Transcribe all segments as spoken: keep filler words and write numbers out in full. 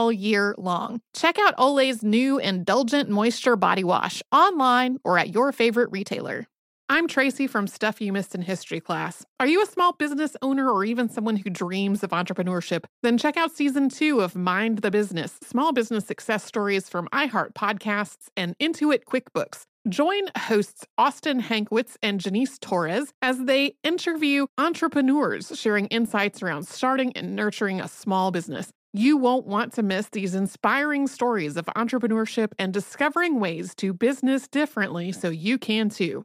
all year long. Check out Olay's new Indulgent Moisture Body Wash online or at your favorite retailer. I'm Tracy from Stuff You Missed in History Class. Are you a small business owner or even someone who dreams of entrepreneurship? Then check out season two of Mind the Business, small business success stories from iHeart Podcasts and Intuit QuickBooks. Join hosts Austin Hankwitz and Janice Torres as they interview entrepreneurs, sharing insights around starting and nurturing a small business. You won't want to miss these inspiring stories of entrepreneurship and discovering ways to business differently so you can too.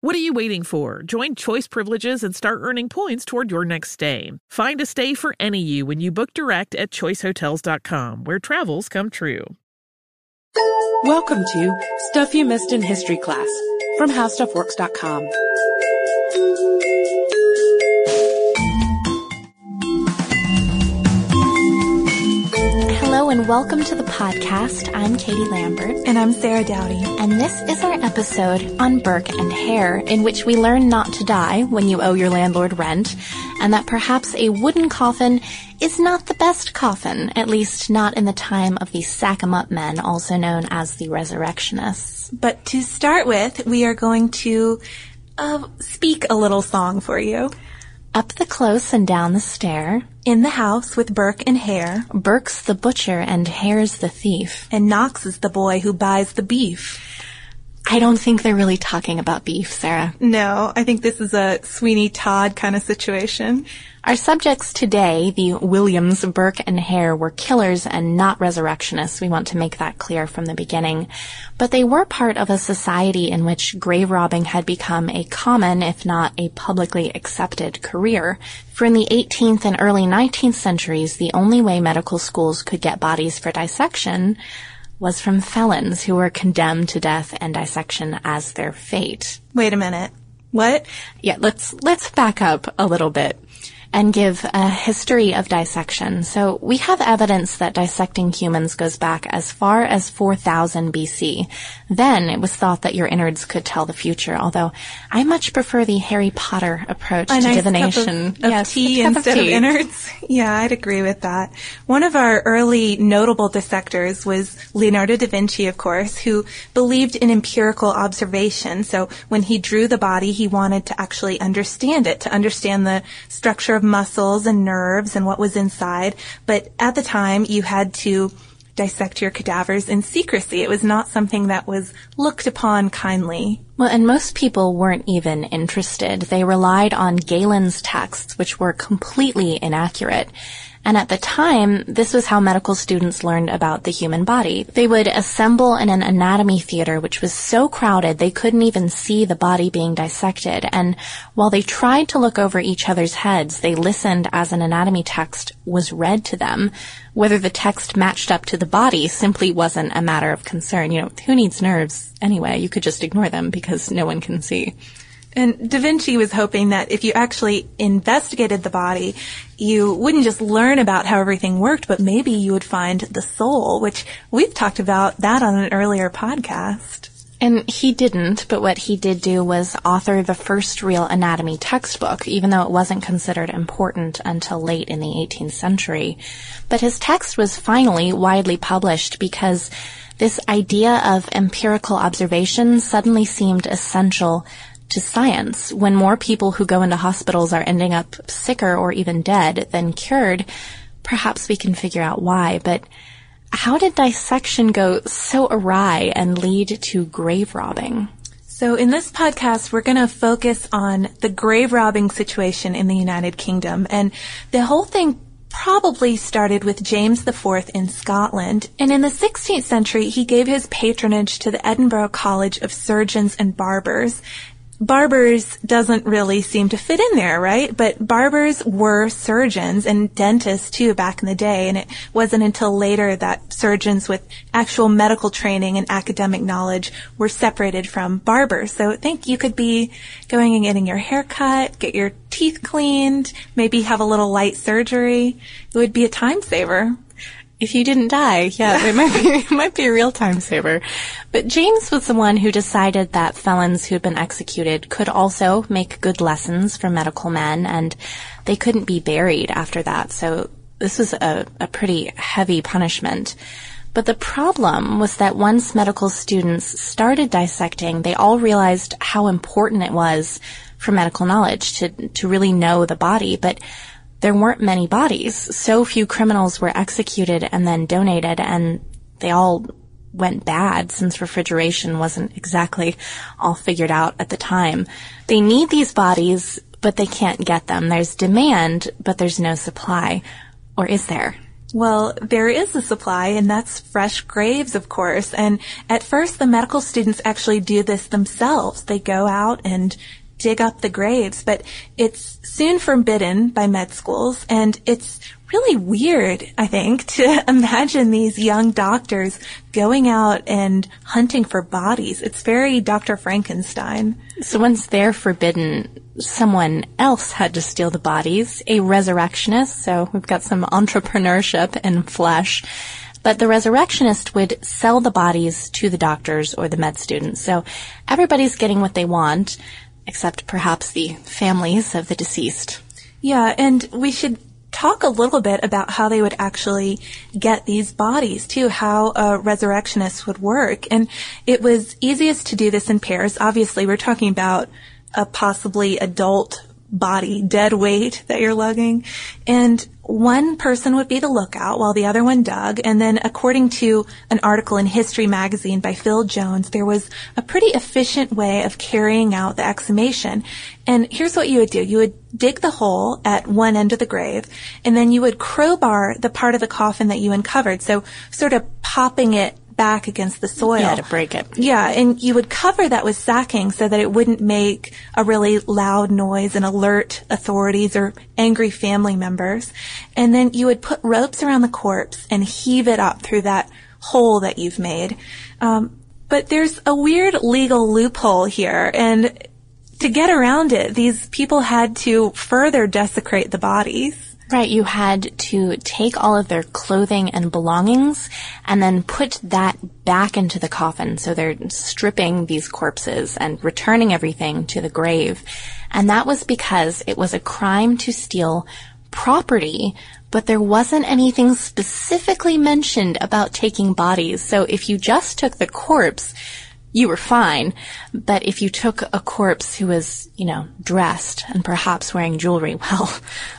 What are you waiting for? Join Choice Privileges and start earning points to toward your next stay. Find a stay for any you when you book direct at Choice Hotels dot com, where travels come true. Welcome to Stuff You Missed in History Class from How Stuff Works dot com. Hello and welcome to the podcast. I'm Katie Lambert. And I'm Sarah Dowdy. And this is our episode on Burke and Hare, in which we learn not to die when you owe your landlord rent, and that perhaps a wooden coffin is not the best coffin, at least not in the time of the Sack-em-up men, also known as the Resurrectionists. But to start with, we are going to uh, speak a little song for you. Up the close and down the stair. In the house with Burke and Hare. Burke's the butcher and Hare's the thief. And Knox is the boy who buys the beef. I don't think they're really talking about beef, Sarah. No, I think this is a Sweeney Todd kind of situation. Our subjects today, the Williams, Burke, and Hare, were killers and not resurrectionists. We want to make that clear from the beginning. But they were part of a society in which grave robbing had become a common, if not a publicly accepted, career. For in the eighteenth and early nineteenth centuries, the only way medical schools could get bodies for dissection was from felons who were condemned to death and dissection as their fate. Wait a minute. What? Yeah, let's let's back up a little bit and give a history of dissection. So we have evidence that dissecting humans goes back as far as four thousand B C. Then it was thought that your innards could tell the future, although I much prefer the Harry Potter approach a to nice divination. Cup of, of yes, tea instead of, tea. of innards. Yeah, I'd agree with that. One of our early notable dissectors was Leonardo da Vinci, of course, who believed in empirical observation. So when he drew the body, he wanted to actually understand it, to understand the structure of muscles and nerves and what was inside. But at the time, you had to dissect your cadavers in secrecy. It was not something that was looked upon kindly. Well, and most people weren't even interested. They relied on Galen's texts, which were completely inaccurate. And at the time, this was how medical students learned about the human body. They would assemble in an anatomy theater, which was so crowded they couldn't even see the body being dissected. And while they tried to look over each other's heads, they listened as an anatomy text was read to them. Whether the text matched up to the body simply wasn't a matter of concern. You know, who needs nerves anyway? You could just ignore them because no one can see. And Da Vinci was hoping that if you actually investigated the body, you wouldn't just learn about how everything worked, but maybe you would find the soul, which we've talked about that on an earlier podcast. And he didn't, but what he did do was author the first real anatomy textbook, even though it wasn't considered important until late in the eighteenth century. But his text was finally widely published because this idea of empirical observation suddenly seemed essential to science. When more people who go into hospitals are ending up sicker or even dead than cured, perhaps we can figure out why, but how did dissection go so awry and lead to grave robbing? So in this podcast, we're going to focus on the grave robbing situation in the United Kingdom. And the whole thing probably started with James the Fourth in Scotland. And in the sixteenth century, he gave his patronage to the Edinburgh College of Surgeons and Barbers. Barbers doesn't really seem to fit in there, right? But barbers were surgeons and dentists, too, back in the day. And it wasn't until later that surgeons with actual medical training and academic knowledge were separated from barbers. So I think you could be going and getting your hair cut, get your teeth cleaned, maybe have a little light surgery. It would be a time saver. If you didn't die, yeah, it might be, it might be a real time saver. But James was the one who decided that felons who'd been executed could also make good lessons for medical men, and they couldn't be buried after that. So this was a, a pretty heavy punishment. But the problem was that once medical students started dissecting, they all realized how important it was for medical knowledge to, to really know the body. But there weren't many bodies. So few criminals were executed and then donated, and they all went bad since refrigeration wasn't exactly all figured out at the time. They need these bodies, but they can't get them. There's demand, but there's no supply. Or is there? Well, there is a supply, and that's fresh graves, of course. And at first, the medical students actually do this themselves. They go out and dig up the graves, but it's soon forbidden by med schools, and it's really weird, I think, to imagine these young doctors going out and hunting for bodies. It's very Doctor Frankenstein. So once they're forbidden, someone else had to steal the bodies, a resurrectionist, so we've got some entrepreneurship in flesh. But the resurrectionist would sell the bodies to the doctors or the med students. So everybody's getting what they want, except perhaps the families of the deceased. Yeah, and we should talk a little bit about how they would actually get these bodies, too, how a resurrectionist would work. And it was easiest to do this in pairs. Obviously, we're talking about a possibly adult body, dead weight that you're lugging. And one person would be the lookout while the other one dug. And then according to an article in History magazine by Phil Jones, there was a pretty efficient way of carrying out the exhumation. And here's what you would do. You would dig the hole at one end of the grave, and then you would crowbar the part of the coffin that you uncovered. So sort of popping it back against the soil. Yeah, to break it. Yeah, and you would cover that with sacking so that it wouldn't make a really loud noise and alert authorities or angry family members. And then you would put ropes around the corpse and heave it up through that hole that you've made. Um, but there's a weird legal loophole here, and to get around it, these people had to further desecrate the bodies. Right, you had to take all of their clothing and belongings and then put that back into the coffin. So they're stripping these corpses and returning everything to the grave. And that was because it was a crime to steal property, but there wasn't anything specifically mentioned about taking bodies. So if you just took the corpse, you were fine. But if you took a corpse who was, you know, dressed and perhaps wearing jewelry, well,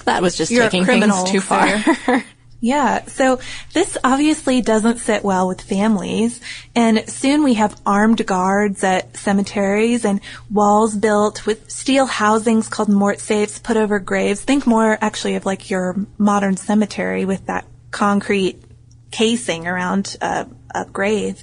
that was just You're taking criminal, things too far. So. Yeah. So this obviously doesn't sit well with families. And soon we have armed guards at cemeteries and walls built with steel housings called mort safes put over graves. Think more actually of like your modern cemetery with that concrete casing around uh a grave.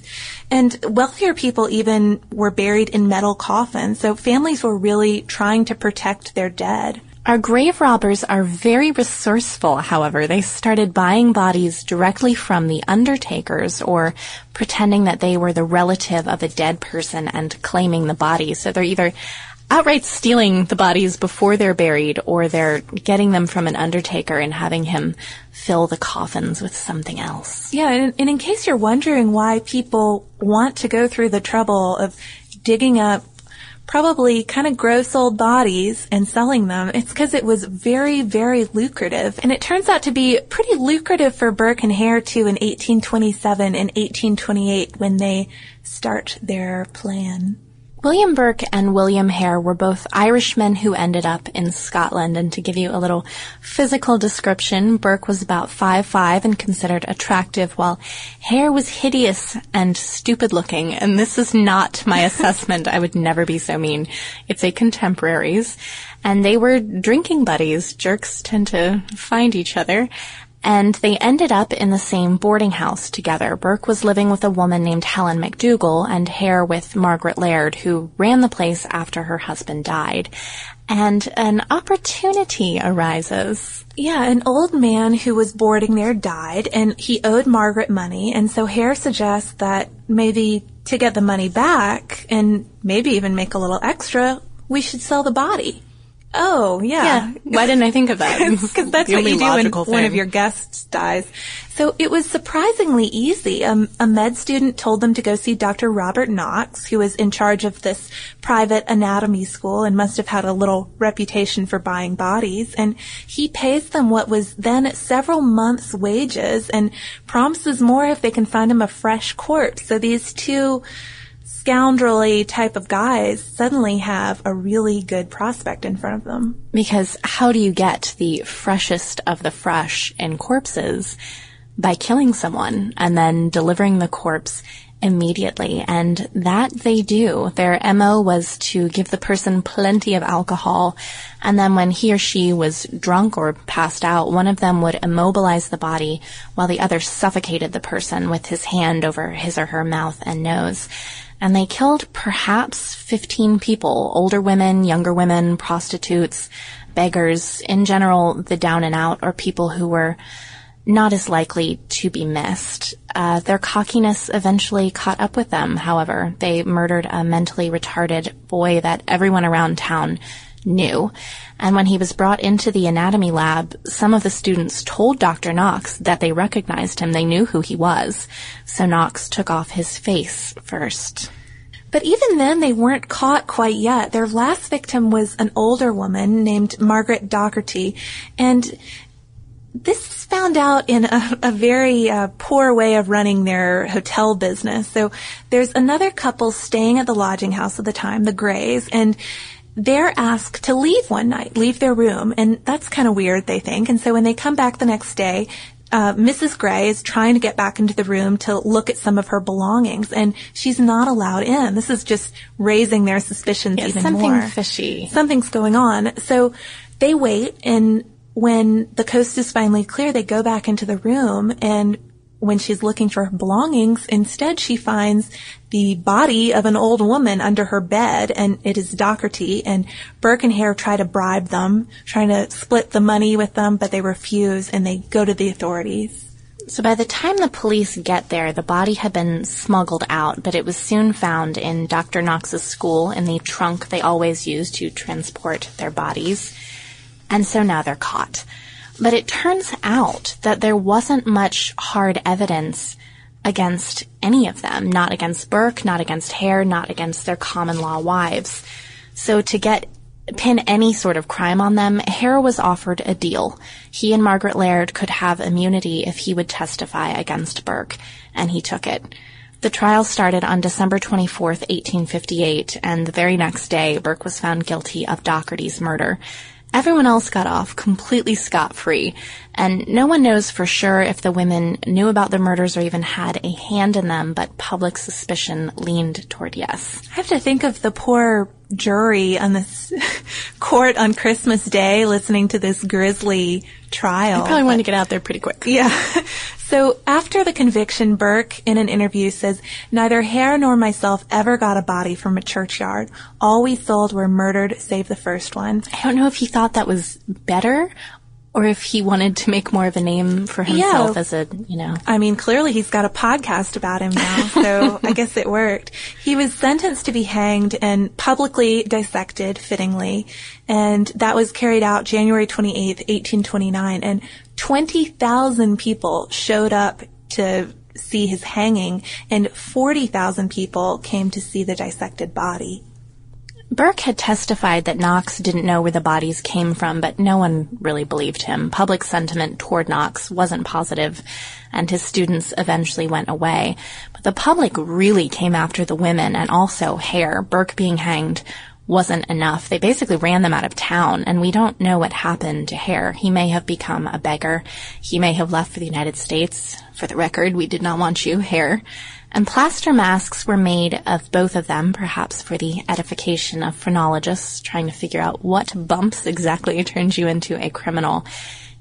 And wealthier people even were buried in metal coffins, so families were really trying to protect their dead. Our grave robbers are very resourceful, however. They started buying bodies directly from the undertakers or pretending that they were the relative of a dead person and claiming the body. So they're either outright stealing the bodies before they're buried, or they're getting them from an undertaker and having him fill the coffins with something else. Yeah, and, and in case you're wondering why people want to go through the trouble of digging up probably kind of gross old bodies and selling them, it's because it was very, very lucrative. And it turns out to be pretty lucrative for Burke and Hare, too, in eighteen twenty-seven and eighteen twenty-eight when they start their plan. William Burke and William Hare were both Irishmen who ended up in Scotland. And to give you a little physical description, Burke was about five foot five and considered attractive, while Hare was hideous and stupid-looking. And this is not my assessment. I would never be so mean. It's a contemporaries. And they were drinking buddies. Jerks tend to find each other. And they ended up in the same boarding house together. Burke was living with a woman named Helen McDougall, and Hare with Margaret Laird, who ran the place after her husband died. And an opportunity arises. Yeah, an old man who was boarding there died, and he owed Margaret money. And so Hare suggests that maybe to get the money back, and maybe even make a little extra, we should sell the body. Oh, yeah. yeah. Why didn't I think of that? Because that's what you do when thing. one of your guests dies. So it was surprisingly easy. Um, a med student told them to go see Doctor Robert Knox, who was in charge of this private anatomy school and must have had a little reputation for buying bodies. And he pays them what was then several months' wages and promises more if they can find him a fresh corpse. So these two scoundrelly type of guys suddenly have a really good prospect in front of them. Because how do you get the freshest of the fresh in corpses? By killing someone and then delivering the corpse immediately. And that they do. Their M O was to give the person plenty of alcohol, and then when he or she was drunk or passed out, one of them would immobilize the body while the other suffocated the person with his hand over his or her mouth and nose. And they killed perhaps fifteen people, older women, younger women, prostitutes, beggars, in general, the down and out, or people who were not as likely to be missed. Uh, their cockiness eventually caught up with them, however. They murdered a mentally retarded boy that everyone around town knew. And when he was brought into the anatomy lab, some of the students told Doctor Knox that they recognized him. They knew who he was. So Knox took off his face first. But even then, they weren't caught quite yet. Their last victim was an older woman named Margaret Docherty. And this is found out in a, a very uh, poor way of running their hotel business. So there's another couple staying at the lodging house at the time, the Greys, and they're asked to leave one night, leave their room, and that's kind of weird, they think. And so when they come back the next day, uh, Missus Grey is trying to get back into the room to look at some of her belongings, and she's not allowed in. This is just raising their suspicions yeah, even something more. Something fishy. Something's going on. So they wait, and when the coast is finally clear, they go back into the room, and when she's looking for her belongings, instead she finds the body of an old woman under her bed, and it is Docherty, and Burke and Hare try to bribe them, trying to split the money with them, but they refuse, and they go to the authorities. So by the time the police get there, the body had been smuggled out, but it was soon found in Doctor Knox's school in the trunk they always use to transport their bodies. And so now they're caught. But it turns out that there wasn't much hard evidence against any of them, not against Burke, not against Hare, not against their common-law wives. So to get pin any sort of crime on them, Hare was offered a deal. He and Margaret Laird could have immunity if he would testify against Burke, and he took it. The trial started on December twenty-fourth, eighteen fifty-eight, and the very next day, Burke was found guilty of Docherty's murder. Everyone else got off completely scot-free, and no one knows for sure if the women knew about the murders or even had a hand in them, but public suspicion leaned toward yes. I have to think of the poor jury on this court on Christmas Day listening to this grisly trial. I probably wanted to get out there pretty quick. Yeah. So after the conviction, Burke, in an interview, says, "Neither Hare nor myself ever got a body from a churchyard. All we sold were murdered, save the first one." I don't know if he thought that was better Or if he wanted to make more of a name for himself yeah. as a, you know. I mean, clearly he's got a podcast about him now, so I guess it worked. He was sentenced to be hanged and publicly dissected, fittingly, and that was carried out January twenty-eighth, eighteen twenty-nine, and twenty thousand people showed up to see his hanging, and forty thousand people came to see the dissected body. Burke had testified that Knox didn't know where the bodies came from, but no one really believed him. Public sentiment toward Knox wasn't positive, and his students eventually went away. But the public really came after the women, and also Hare. Burke being hanged wasn't enough. They basically ran them out of town, and we don't know what happened to Hare. He may have become a beggar. He may have left for the United States. For the record, we did not want you, Hare. And plaster masks were made of both of them, perhaps for the edification of phrenologists trying to figure out what bumps exactly turned you into a criminal.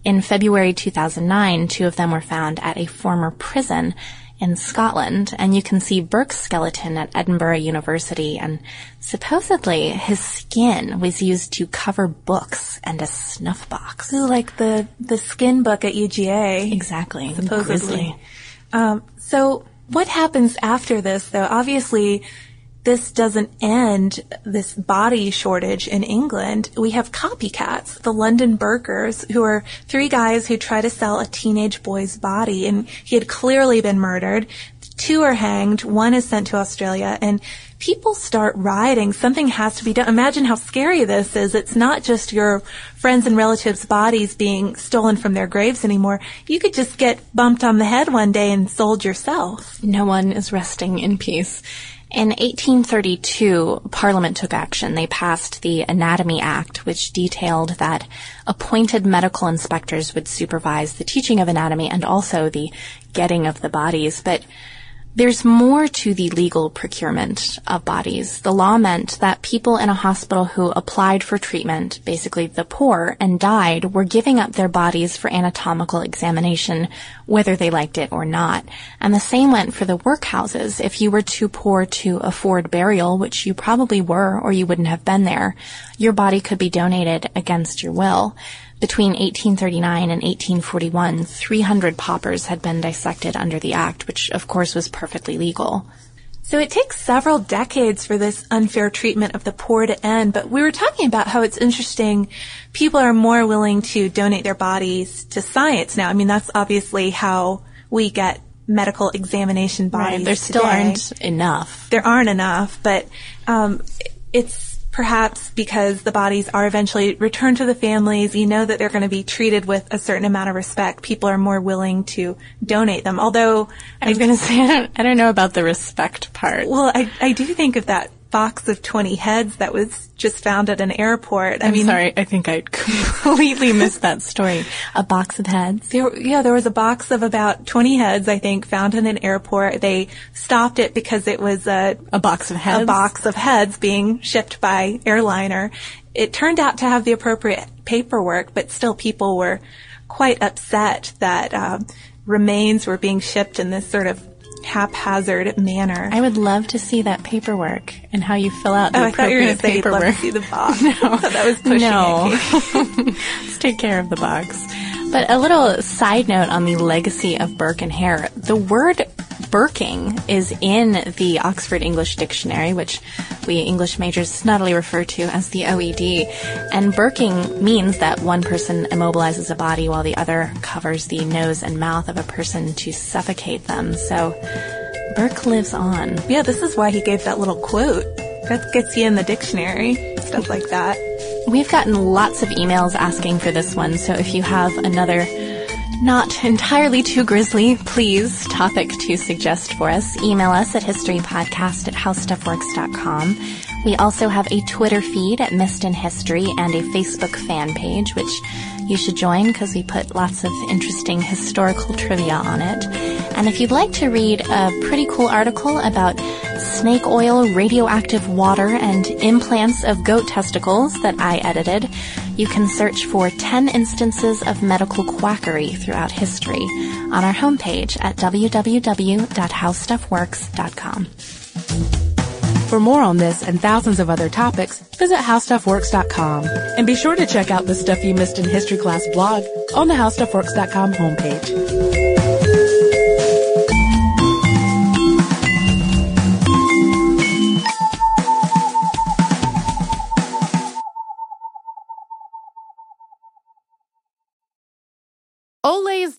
In February two thousand nine, two of them were found at a former prison in Scotland, and you can see Burke's skeleton at Edinburgh University, and supposedly his skin was used to cover books and a snuff box. Ooh, like the, the skin book at U G A. Exactly. Supposedly. Um, so what happens after this, though? Obviously, this doesn't end this body shortage in England. We have copycats, the London Burkers, who are three guys who try to sell a teenage boy's body, and he had clearly been murdered. Two are hanged, one is sent to Australia, and people start rioting. Something has to be done. Imagine how scary this is. It's not just your friends and relatives' bodies being stolen from their graves anymore. You could just get bumped on the head one day and sold yourself. No one is resting in peace. In eighteen thirty-two, Parliament took action. They passed the Anatomy Act, which detailed that appointed medical inspectors would supervise the teaching of anatomy and also the getting of the bodies. But there's more to the legal procurement of bodies. The law meant that people in a hospital who applied for treatment, basically the poor, and died were giving up their bodies for anatomical examination, whether they liked it or not. And the same went for the workhouses. If you were too poor to afford burial, which you probably were or you wouldn't have been there, your body could be donated against your will. Between eighteen thirty-nine and eighteen forty-one, three hundred paupers had been dissected under the act, which of course was perfectly legal. So it takes several decades for this unfair treatment of the poor to end, but we were talking about how it's interesting. People are more willing to donate their bodies to science now. I mean, that's obviously how we get medical examination bodies right. There still today. aren't enough. There aren't enough, but um, it's perhaps because the bodies are eventually returned to the families. You know that they're going to be treated with a certain amount of respect. People are more willing to donate them. Although I was going to say, I don't, I don't know about the respect part. Well, I, I do think of that box of twenty heads that was just found at an airport. I I'm mean, sorry, I think I completely missed that story. A box of heads? There, yeah, there was a box of about twenty heads, I think, found in an airport. They stopped it because it was a, a box of heads. A box of heads being shipped by airliner. It turned out to have the appropriate paperwork, but still people were quite upset that uh, remains were being shipped in this sort of haphazard manner. I would love to see that paperwork and how you fill out the oh, appropriate paperwork. I thought you were going to say you'd love to see the box. No. So that was pushing no. it. Let's take care of the box. But a little side note on the legacy of Burke and Hare. The word Burking is in the Oxford English Dictionary, which we English majors snotily refer to as the O E D. And Burking means that one person immobilizes a body while the other covers the nose and mouth of a person to suffocate them. So Burke lives on. Yeah, this is why he gave that little quote. That gets you in the dictionary, stuff like that. We've gotten lots of emails asking for this one, so if you have another not entirely too grisly, please, topic to suggest for us, email us at historypodcast at howstuffworks dot com. We also have a Twitter feed at Missed in History and a Facebook fan page, which you should join because we put lots of interesting historical trivia on it. And if you'd like to read a pretty cool article about snake oil, radioactive water, and implants of goat testicles that I edited, you can search for ten instances of medical quackery throughout history on our homepage at w w w dot how stuff works dot com. For more on this and thousands of other topics, visit How Stuff Works dot com. And be sure to check out the Stuff You Missed in History Class blog on the How Stuff Works dot com homepage. Olay's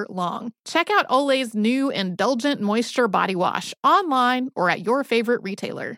long. Check out Olay's new Indulgent Moisture Body Wash online or at your favorite retailer.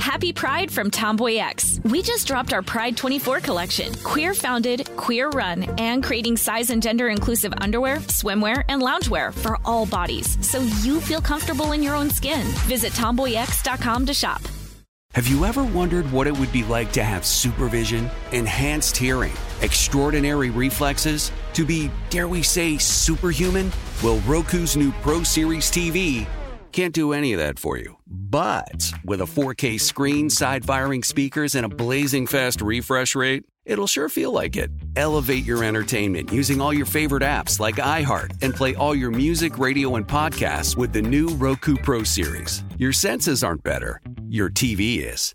Happy Pride from Tomboy X. We just dropped our Pride twenty-four collection. Queer founded, queer run, and creating size and gender inclusive underwear, swimwear, and loungewear for all bodies, so you feel comfortable in your own skin. Visit Tomboy X dot com to shop. Have you ever wondered what it would be like to have supervision, enhanced hearing, extraordinary reflexes, to be, dare we say, superhuman? Well, Roku's new Pro Series T V can't do any of that for you. But with a four K screen, side-firing speakers, and a blazing fast refresh rate, it'll sure feel like it. Elevate your entertainment using all your favorite apps like iHeart and play all your music, radio, and podcasts with the new Roku Pro Series. Your senses aren't better. Your T V is.